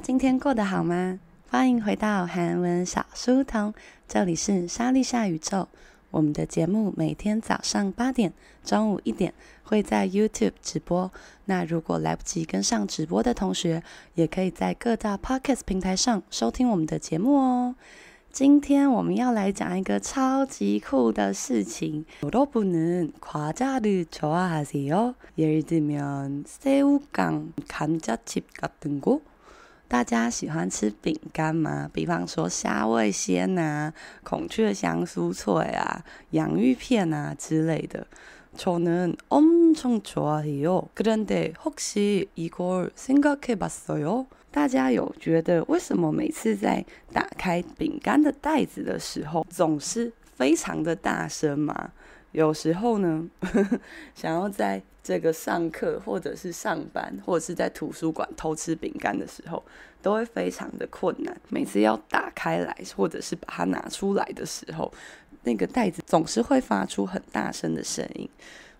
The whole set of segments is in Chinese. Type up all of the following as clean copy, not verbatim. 家今天过得好吗？欢迎回到韩文小书童，这里是莎莉夏宇宙。我们的节目每天早上8点、中午1点会在 YouTube 直播。那如果来不及跟上直播的同学，也可以在各大 Podcast 平台上收听我们的节目哦。今天我们要来讲一个超级酷的事情。여러분은 과자를 좋아하세요？예를 들면 새우깡、감자칩같은 거。大家喜欢吃饼干吗？比方说虾味鲜啊、孔雀香酥脆啊、洋芋片啊之类的。저는 엄청 좋아해요。그런데 혹시 이걸 생각해 봤어요？大家有觉得为什么每次在打开饼干的袋子的时候总是非常的大声吗？有时候呢想要在这个上课或者是上班或者是在图书馆偷吃饼干的时候都会非常的困难，每次要打开来或者是把它拿出来的时候，那个袋子总是会发出很大声的声音。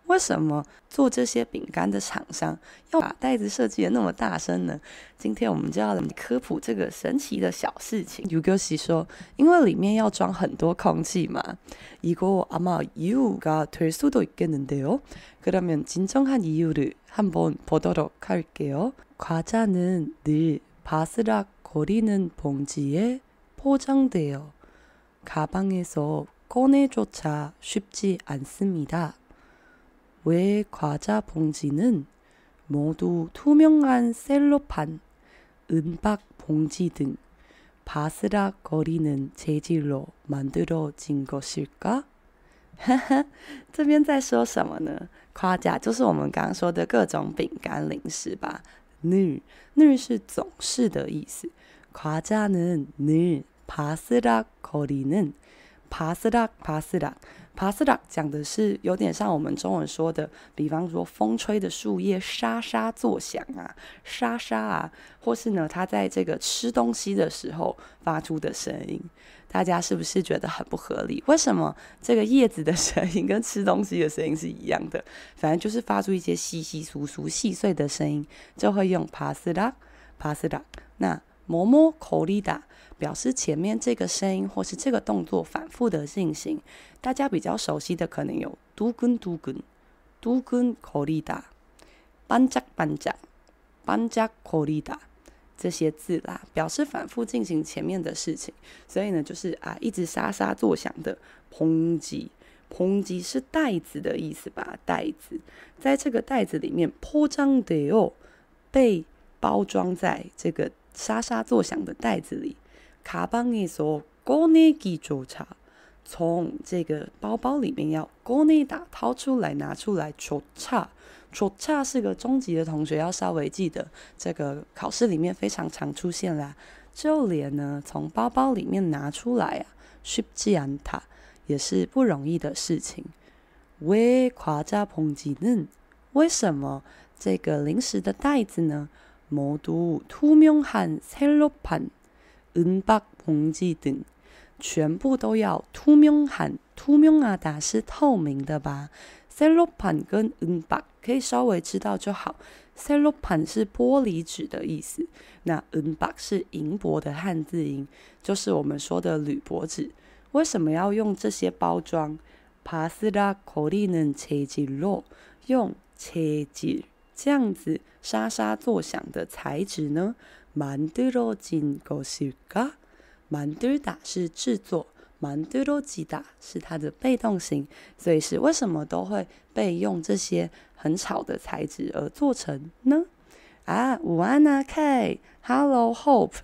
为什么做这些饼干的厂商要把袋子设计得那么大声呢？今天我们就要来科普这个神奇的小事情。유교씨说，因为里面要装很多空气嘛。이거 아마 이유가 될 수도 있겠는데요。그러면 진정한 이유를 한번 보도록 할게요。과자는 늘 바스락 거리는 봉지에 포장돼요。가방에서 꺼내조차 쉽지 않습니다。왜 과자 봉지는 모두 투명한 셀로판, 은박 봉지 등 바스락거리는 재질로 만들어진 것일까? 这边在说什么呢？夸奖就是我们刚刚说的各种饼干零食吧。늘 늘是总是的意思。夸奖는늘 바스락거리는 바스락 讲的是有点像我们中文说的，比方说风吹的树叶沙沙作响啊，沙沙啊，或是呢它在这个吃东西的时候发出的声音。大家是不是觉得很不合理？为什么这个叶子的声音跟吃东西的声音是一样的？反正就是发出一些稀稀疏疏细碎的声音，就会用바스락。那모모거리다表示前面这个声音或是这个动作反复的进行。大家比较熟悉的可能有두근두근 거리다、반짝반짝 거리다这些字啦，表示反复进行前面的事情。所以呢，就是一直沙沙作响的봉지是袋子的意思吧？袋子，在这个袋子里面포장돼요，被包装在这个沙沙作响的袋子里。가방에서 꺼내기조차，从这个包包里面要꺼내다掏出来拿出来。조차是个中级的同学要稍微记得，这个考试里面非常常出现啦。就连呢从包包里面拿出来啊，쉽지 않다也是不容易的事情。왜 과자 봉지는，为什么这个零食的袋子呢？모두 투명한 셀로판, 은박 봉지 등，全部都要투명한，투명하다是透明的吧？셀로판跟은박可以稍微知道就好。셀로판是玻璃纸的意思，那은박是银箔的汉字音，就是我们说的铝箔纸。为什么要用这些包装？바스락거리는 재질로，用재질。这样子沙沙作响的材质呢，만들어진 것일까？만들다是制作，만들어지다是它的被动型，所以是为什么都会被用这些很吵的材质而做成呢？午安啊 K， Hello Hope，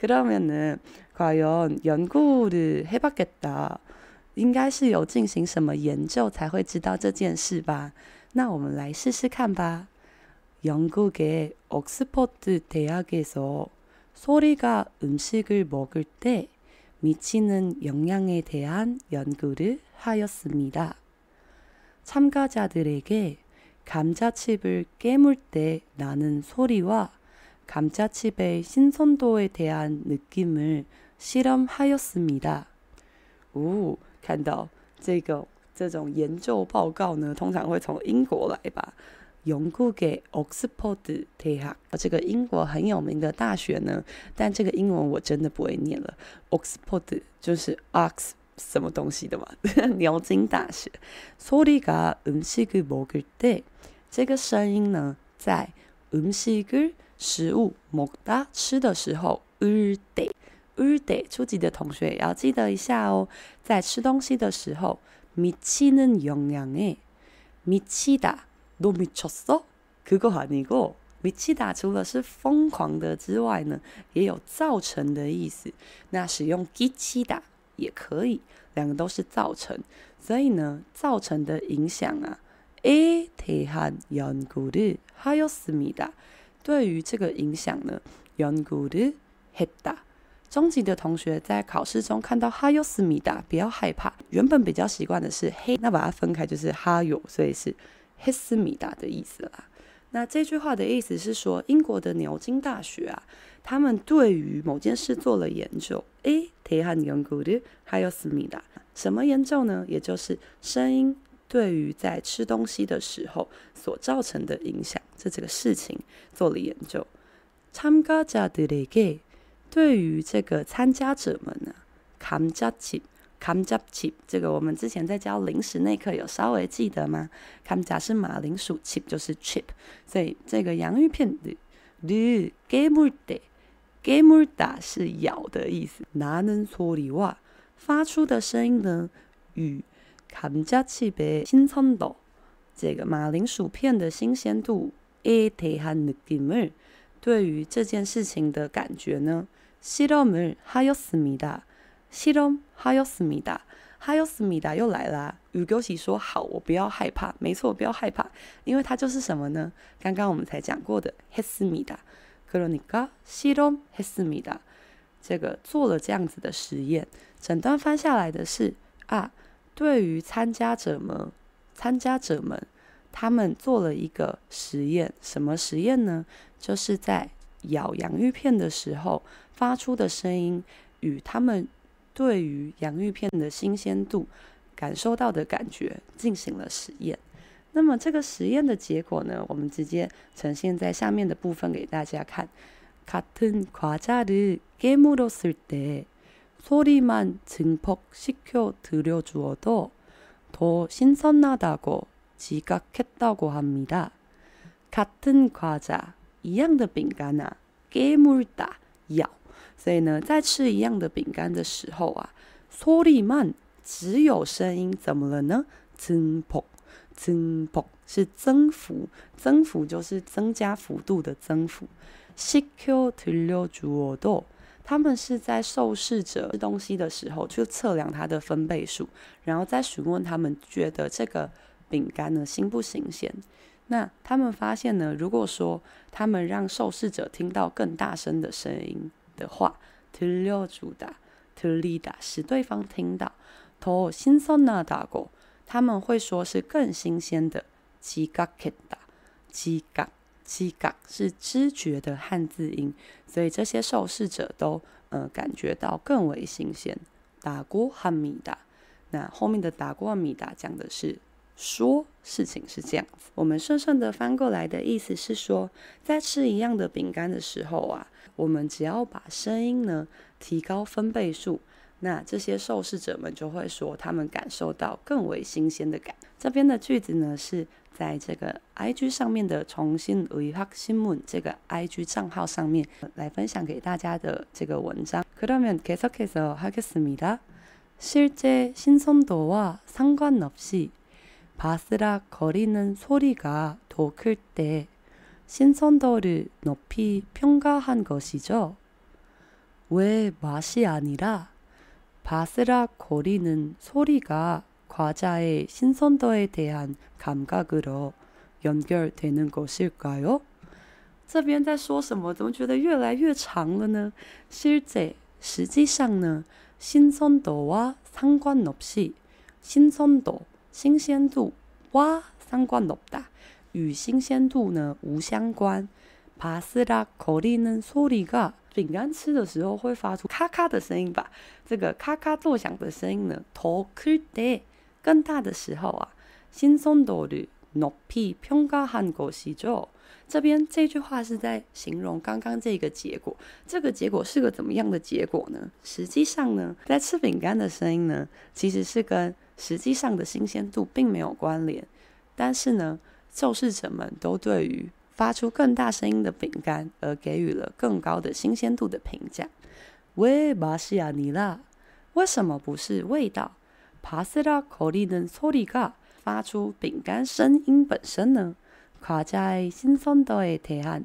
그러면은 과연 연구를 해봤겠다， 应该是有进行什么研究才会知道这件事吧？那我们来试试看吧。영국의 옥스퍼드 대학에서 소리가 음식을 먹을 때 미치는 영향에 대한 연구를 하였습니다. 참가자들에게 감자칩을 깨물 때 나는 소리와 감자칩의 신선도에 대한 느낌을 실험하였습니다. 오, 看到这个这种研究报告呢，通常会从英国来吧。 영국의 Oxford 대학，这个英国很有名的大学呢，但这个英文我真的不会念了。Oxford 就是 Ox 什么东西的嘛，牛津大学。소리가 음식을 먹을 때，这个声音呢，在음식을食物먹다吃的时候，을때 을때初级的同学也要记得一下哦，在吃东西的时候，미치는 영향에 미치다。너미쳤어？그거 아니고 미치다除了是疯狂的之外呢，也有造成的意思。那使用끼치다也可以，两个都是造成。所以呢，造成的影响啊，에대한 연구를 하였습니다。对于这个影响呢，연구를 했다。中级的同学在考试中看到哈有思密达，不要害怕。原本比较习惯的是嘿，那把它分开就是哈有，所以是。黑斯米达的意思啦。那这句话的意思是说，英国的牛津大学啊，他们对于某件事做了研究。诶，대한 연구를 하였습니다。什么研究呢？也就是声音对于在吃东西的时候所造成的影响，这这个事情做了研究。참가자들에게对于这个参加者们呢，감자칩 감자칩这个我们之前在教零食那课有稍微记得吗？감자是马铃薯， chip 就是 chip， 所以这个洋芋片的깨물다是咬的意思。나는 소리와发出的声音呢，与감자칩의 신선도这个马铃薯片的新鲜度에대한 느낌을对于这件事情的感觉呢，실험을 하였습니다。실험하였습니다，하였습니다又来啦。宇교시说好，我不要害怕。没错，我不要害怕，因为它就是什么呢？刚刚我们才讲过的，했습니다。그러니까 실험했습니다。这个做了这样子的实验，整段翻下来的是啊，对于参加者们，他们做了一个实验，什么实验呢？就是在咬洋芋片的时候发出的声音与他们。对于洋芋片的新鲜度感受到的感觉进行了实验。那么这个实验的结果呢，我们直接呈现在下面的部分给大家看。같은 과자를 깨물었을 때 소리만 증폭시켜 들려주어도 더 신선하다고 지각했다고 합니다. 같은 과자一样的饼干啊，깨물다咬。所以呢，在吃一样的饼干的时候啊，소리만只有声音，怎么了呢？증폭是增幅，增幅就是增加幅度的增幅。시켜들려주어도他们是在受试者吃东西的时候去测量它的分贝数，然后再询问他们觉得这个饼干呢新不新鲜。那他们发现呢，如果说他们让受试者听到更大声的声音。的话，들려주다、들리다使对方听到，더 신선하다고他们会说是更新鲜的。지각했다、지각是知觉的汉字音，所以这些受试者都感觉到更为新鲜。다고합니다，那后面的다고합니다讲的是。说事情是这样子，我们顺的翻过来的意思是说，在吃一样的饼干的时候啊，我们只要把声音呢提高分贝数，那这些受试者们就会说他们感受到更为新鲜的感。这边的句子呢是在这个 IG 上面的重新의학신문这个 IG 账号上面来分享给大家的这个文章。그러면 계속해서 하겠습니다。실제 신선도와 상관없이 바스락 거리는 소리가 더 클 때 신선도를 높이 평가한 것이죠. 왜 맛이 아니라 바스락 거리는 소리가 과자의 신선도에 대한 감각으로 연결되는 것일까요? 这边在说什么？怎么觉得越来越长了呢？ 실제 实际上呢 신선도와 상관없이 신선도新鲜度哇상관없다与新鲜度呢无相关。바스락거리는 소리가饼干吃的时候会发出咔咔的声音吧？这个咔咔作响的声音呢，더 클 때更大的时候啊，신선도를 높이 평가한 것이죠. 这边这句话是在形容刚刚这个结果，这个结果是个怎么样的结果呢？实际上呢，在吃饼干的声音呢，其实是跟实际上的新鲜度并没有关联。但是呢，受试者们都对于发出更大声音的饼干而给予了更高的新鲜度的评价。왜 맛이 아니라为什么不是味道？바스락거리는 소리가发出饼干声音本身呢？ 과자의 신선도에 대한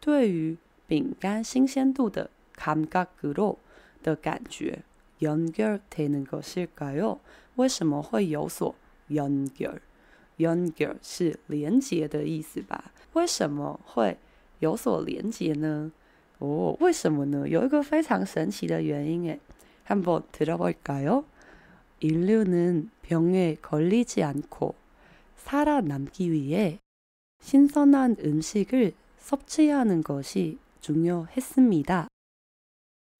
对于饼干新鲜度的 감각으로 的感觉 연결되는 것일까요? 为什么会有所 연결? 연결 是连结的意思吧？ 为什么会有所连结呢？ 为什么呢？ 有一个非常神奇的原因 한번 들어볼까요? 인류는 병에 걸리지 않고 살아남기 위해 신선한 음식을 섭취하는 것이 중요했습니다.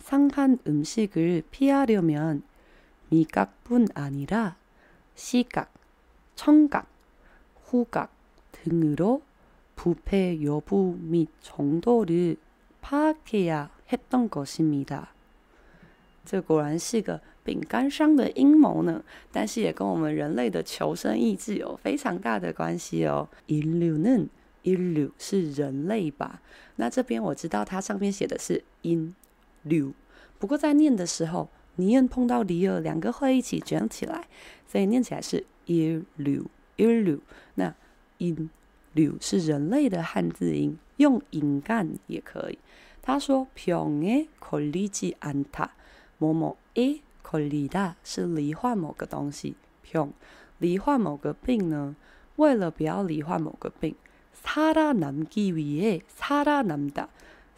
상한 음식을 피하려면 미각뿐 아니라 시각, 청각, 후각 등으로 부패 여부 및 정도를 파악해야 했던 것입니다. 这果然是个饼干商的阴谋呢，但是也跟我们人类的求生意志有非常大的关系哦。 인류는 인류 是人类吧？那这边我知道它上面写的是 인류， 不过在念的时候 니은 碰到리어 两个会一起卷起来，所以念起来是 인류 인류。 那 인류 是人类的汉字音，用“인간”也可以。他说 병에 걸리지 않다。 某某A 걸리다 是罹患某个东西，병 罹患某个病呢， 为了不要罹患某个病， 살아남기 위해 살아남다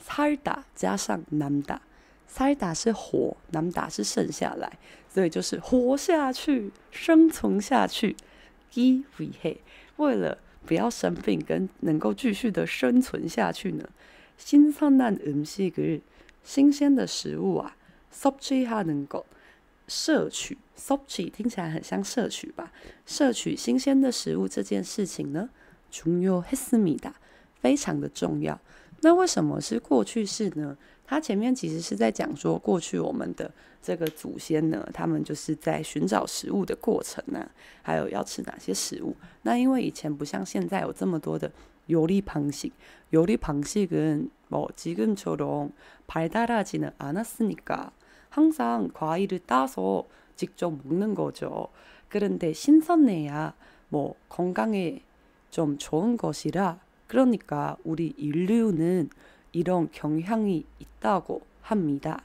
살다 加上 남다 살다 是活， 남다 是剩下来， 所以就是活下去，生存下去。 기 위해 为了不要生病跟能够继续的生存下去呢， 신선한 음식을 新鲜的食物啊， 섭취하는 것 摄取， 섭취 听起来很像摄取吧？ 摄取新鲜的食物这件事情呢， 중요했습니다 非常的重要。 那为什么是过去式呢？ 它前面其实是在讲说过去我们的这个祖先呢，他们就是在寻找食物的过程啊，还有要吃哪些食物。 那因为以前不像现在有这么多的요리 방식 요리 방식은 뭐 지금처럼 발달하지는 않았으니까 항상 과일을 따서 직접 먹는 거죠. 그런데 신선해야 뭐 건강에 좀 좋은 것이라, 그러니까 우리 인류는 이런 경향이 있다고 합니다.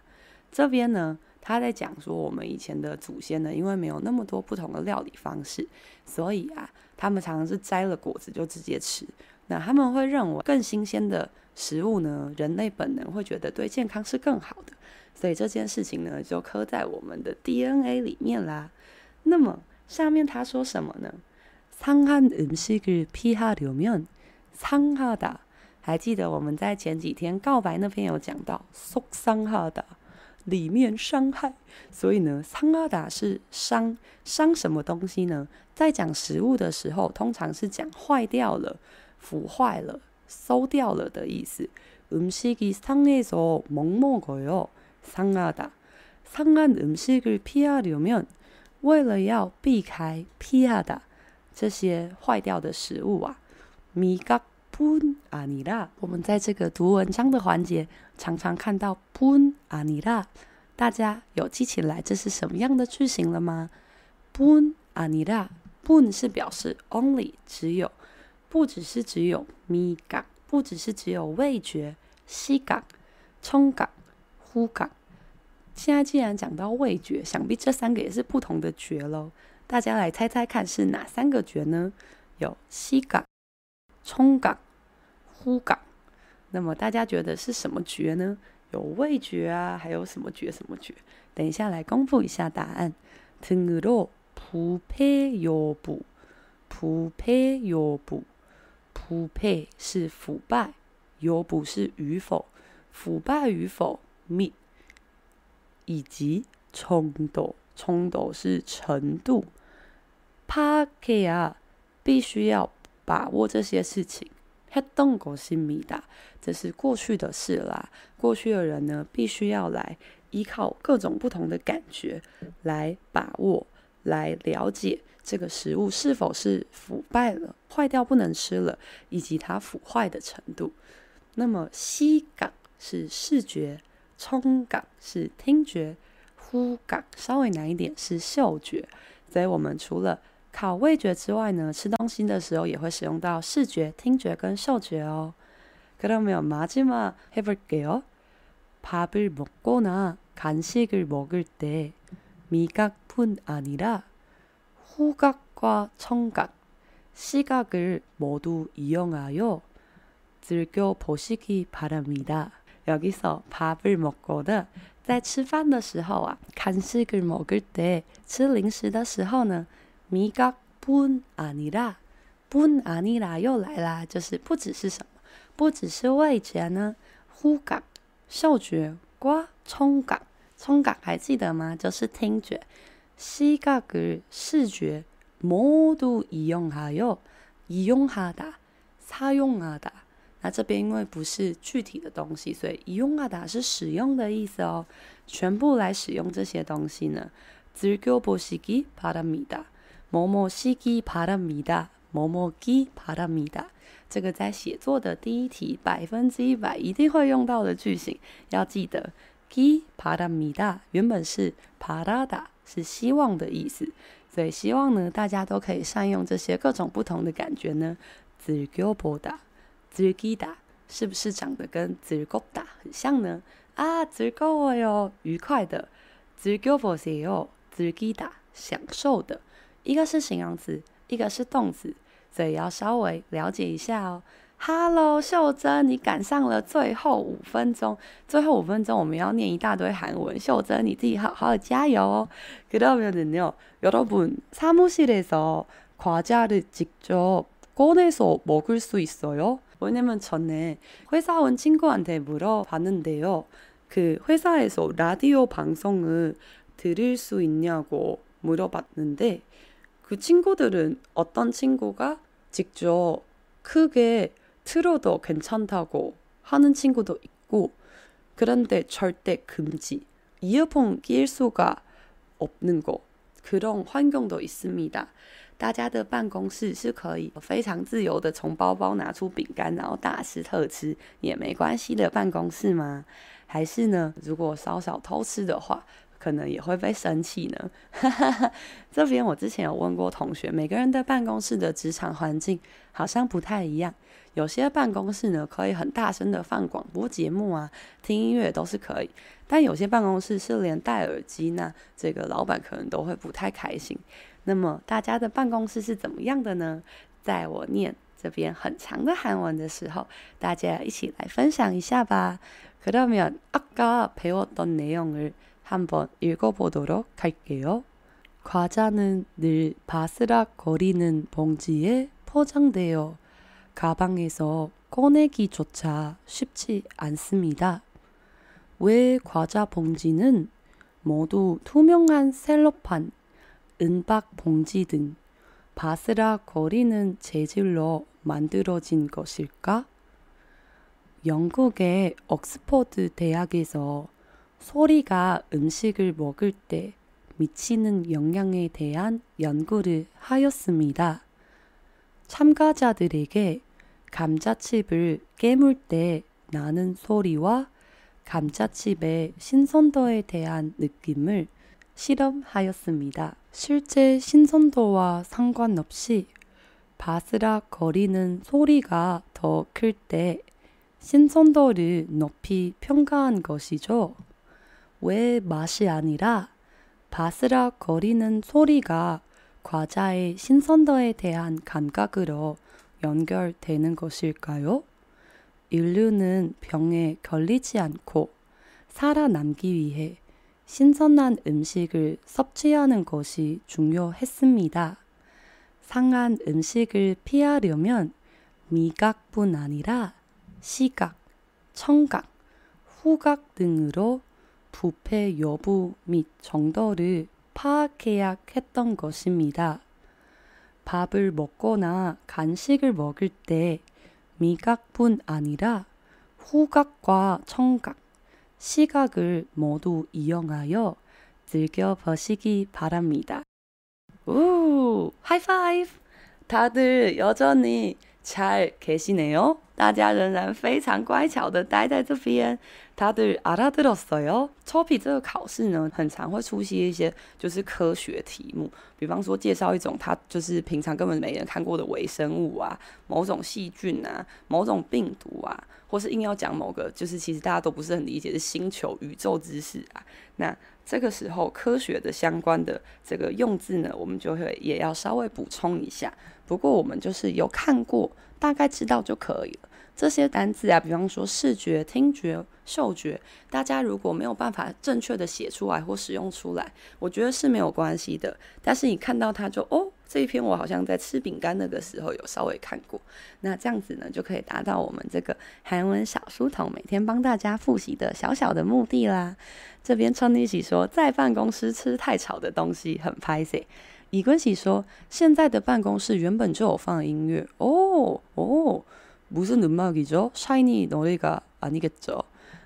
这边呢，他在讲说我们以前的祖先呢，因为没有那么多不同的料理方式，所以啊，他们常常是摘了果子就直接吃。 那他们会认为更新鲜的食物呢，人类本能会觉得对健康是更好的，所以这件事情呢，就刻在我们的 DNA 里面啦。那么下面他说什么呢？ 상한 음식을 피하려면 상하다 还记得我们在前几天告白那篇有讲到 속상하다 里面伤害，所以呢 상하다 是伤什么东西呢？在讲食物的时候，通常是讲坏掉了， 腐坏了， 馊掉了的意思。 음식이 상해서 먹먹어요. 상하다. 상한 음식을 피하려면 为了要避开 피하다 这些坏掉的食物啊， 미각뿐 아니라 我们在这个读文章的环节常常看到 뿐 아니라 大家有记起来这是什么样的句型了吗？ 뿐 아니라 뿐 是表示 only 只有， 不只是只有 미각 不只是只有味觉， 시각 청각 후각。 现在既然讲到味觉，想必这三个也是不同的觉咯，大家来猜猜看是哪三个觉呢？有 시각 청각 후각。 那么大家觉得是什么觉呢？有味觉啊，还有什么觉？等一下来公布一下答案。 등으로 부패 여부 부패 여부 腐败 是腐败， 여부 是与否， 腐败与否 및 以及 정도 是程度， 파악해야 必须要把握这些事情。这是过去的事啦，过去的人呢，必须要来依靠各种不同的感觉来把握，来了解这个食物是否是腐败了、坏掉不能吃了，以及它腐坏的程度。那么吸感是视觉，冲感是听觉，呼感稍微难一点是嗅觉。所以我们除了考味觉之外呢，吃东西的时候也会使用到视觉、听觉跟嗅觉哦。그러면 마지막 해볼게요. 밥을 먹거나 간식을 먹을 때 미각뿐 아니라 후각과 청각, 시각을 모두 이용하여 즐겨 보시기 바랍니다. 여기서 밥을 먹거나 在吃饭的时候啊，간식을 먹을 때 吃零食的时候呢。미각뿐아니라，뿐아니라又来啦，就是不只是什么，不只是味觉呢，후각嗅觉，과청각 청각还记得吗？就是听觉，시각을视觉，모두이용하여 이용하다 사용하다。那这边因为不是具体的东西，所以이용하다是使用的意思哦。全部来使用这些东西呢，즐겨보시기바랍니다。某某西基帕拉米达，某某基帕拉米达，这个在写作的第一题100%一定会用到的句型，要记得。基帕拉米达原本是帕拉达，是希望的意思，所以希望呢，大家都可以善用这些各种不同的感觉呢。子狗波达，子基达，是不是长得跟子狗达很像呢？啊，子狗我哟，愉快的，子狗波西哟，子基达，享受的。一个是形容词，一个是动词，所以要稍微了解一下哦。Hello， 秀珍，你赶上了最后5分钟。最后5分钟我们要念一大堆韩文，秀珍你自己好好的加油哦。그러면은요，여러분 사무실에서 과자를 직접 꺼내서 먹을 수 있어요. 왜냐면 전에 회사 온 친구한테 물어봤는데요. 그 회사에서 라디오 방송을 들을 수 있냐고 물어봤는데. 그 친구들은 어떤 친구가 직접 크게 틀어도 괜찮다고 하는 친구도 있고 그런데 절대 금지, 이어폰 낄 수가 없는 거 그런 환경도 있습니다. 大家的办公室是可以非常自由的从包包拿出饼干然后大吃特吃也没关系的办公室吗？还是呢，如果稍稍偷吃的话 可能也会被生气呢。这边我之前有问过同学，每个人的办公室的职场环境好像不太一样。有些办公室呢可以很大声的放广播节目啊，听音乐都是可以。但有些办公室是连戴耳机，那这个老板可能都会不太开心。那么大家的办公室是怎么样的呢？在我念这边很长的韩文的时候，大家一起来分享一下吧。그러면 아까 배웠던 내용을 한번 읽어보도록 할게요. 과자는 늘 바스락거리는 봉지에 포장되어 가방에서 꺼내기조차 쉽지 않습니다. 왜 과자 봉지는 모두 투명한 셀로판, 은박 봉지 등 바스락거리는 재질로 만들어진 것일까? 영국의 옥스퍼드 대학에서 소리가 음식을 먹을 때 미치는 영향에 대한 연구를 하였습니다. 참가자들에게 감자칩을 깨물 때 나는 소리와 감자칩의 신선도에 대한 느낌을 실험하였습니다. 실제 신선도와 상관없이 바스락거리는 소리가 더 클 때 신선도를 높이 평가한 것이죠. 왜 맛이 아니라 바스락거리는 소리가 과자의 신선도에 대한 감각으로 연결되는 것일까요? 인류는 병에 걸리지 않고 살아남기 위해 신선한 음식을 섭취하는 것이 중요했습니다. 상한 음식을 피하려면 미각뿐 아니라 시각, 청각, 후각 등으로 부패 여부 및 정도를 파악해야 했던 것입니다. 밥을 먹거나 간식을 먹을 때 미각뿐 아니라 후각과 청각, 시각을 모두 이용하여 즐겨보시기 바랍니다. 우, 하이파이브! 다들 여전히 잘 계시네요. 大家仍然非常乖巧的待在这边，大家알아들었어요。 抽比这个考试呢，很常会出现一些就是科学题目，比方说介绍一种它就是平常根本没人看过的微生物啊，某种细菌啊，某种病毒啊，或是硬要讲某个就是其实大家都不是很理解的星球宇宙知识啊。那这个时候科学的相关的这个用字呢，我们就会也要稍微补充一下。不过我们就是有看过， 大概知道就可以了。这些单字啊，比方说视觉、听觉、嗅觉，大家如果没有办法正确的写出来或使用出来，我觉得是没有关系的。但是你看到它就哦，这一篇我好像在吃饼干那个时候有稍微看过，那这样子呢，就可以达到我们这个韩文小书童每天帮大家复习的小小的目的啦。这边천희说在办公室吃太吵的东西很 이건 씨서 现在的办公室原本就有放音乐 오, 오, 무슨 음악이죠? 샤이니 노래가 아니겠죠?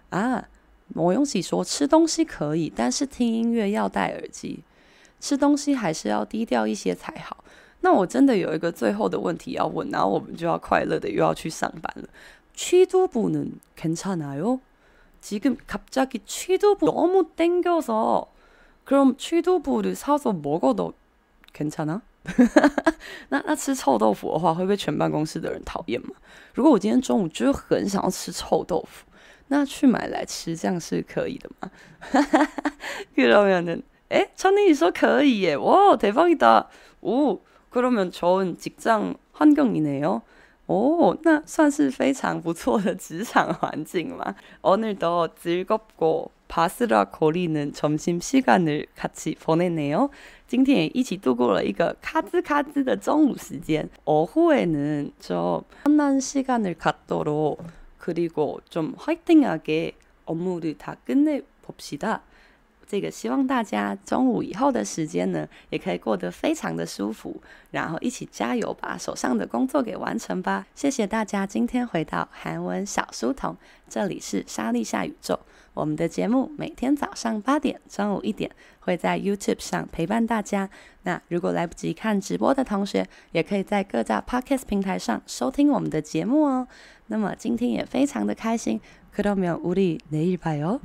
아, 모영 씨서 吃东西可以，但是听音乐要戴耳机，吃东西还是要低调一些才好。 那我真的有一个最后的问题要问，然后我们就要快乐的又要去上班了。취두부는 괜찮아요? 지금 갑자기 취두부 너무 땡겨서 그럼 취두부를 사서 먹어도 괜찮아? 那吃臭豆腐的话，会不会全办公室的人讨厌嘛？如果我今天中午就是很想要吃臭豆腐，那去买来吃，这样是可以的吗？ 그러면은 에? 천이 씨可以 예. 와, 대박이다. 오, 그러면 좋은 직장 환경이네요. 오, 那算是非常不错的职场环境嘛。 오늘도 즐겁고 바스락거리는 점심시간을 같이 보내네요. 今天也一起度过了一个咔吱咔吱的中午时间. 오후에는 좀 편한 시간을 갖도록 그리고 좀 화이팅하게 업무를 다 끝내봅시다. 这个希望大家中午以后的时间呢，也可以过得非常的舒服，然后一起加油把手上的工作给完成吧。谢谢大家今天回到韩文小书童，这里是莎莉夏宇宙，我们的节目每天早上8点、中午1点会在 YouTube 上陪伴大家。那如果来不及看直播的同学，也可以在各大 Podcast 平台上收听我们的节目哦。那么今天也非常的开心，그러면 우리 내일 봐요。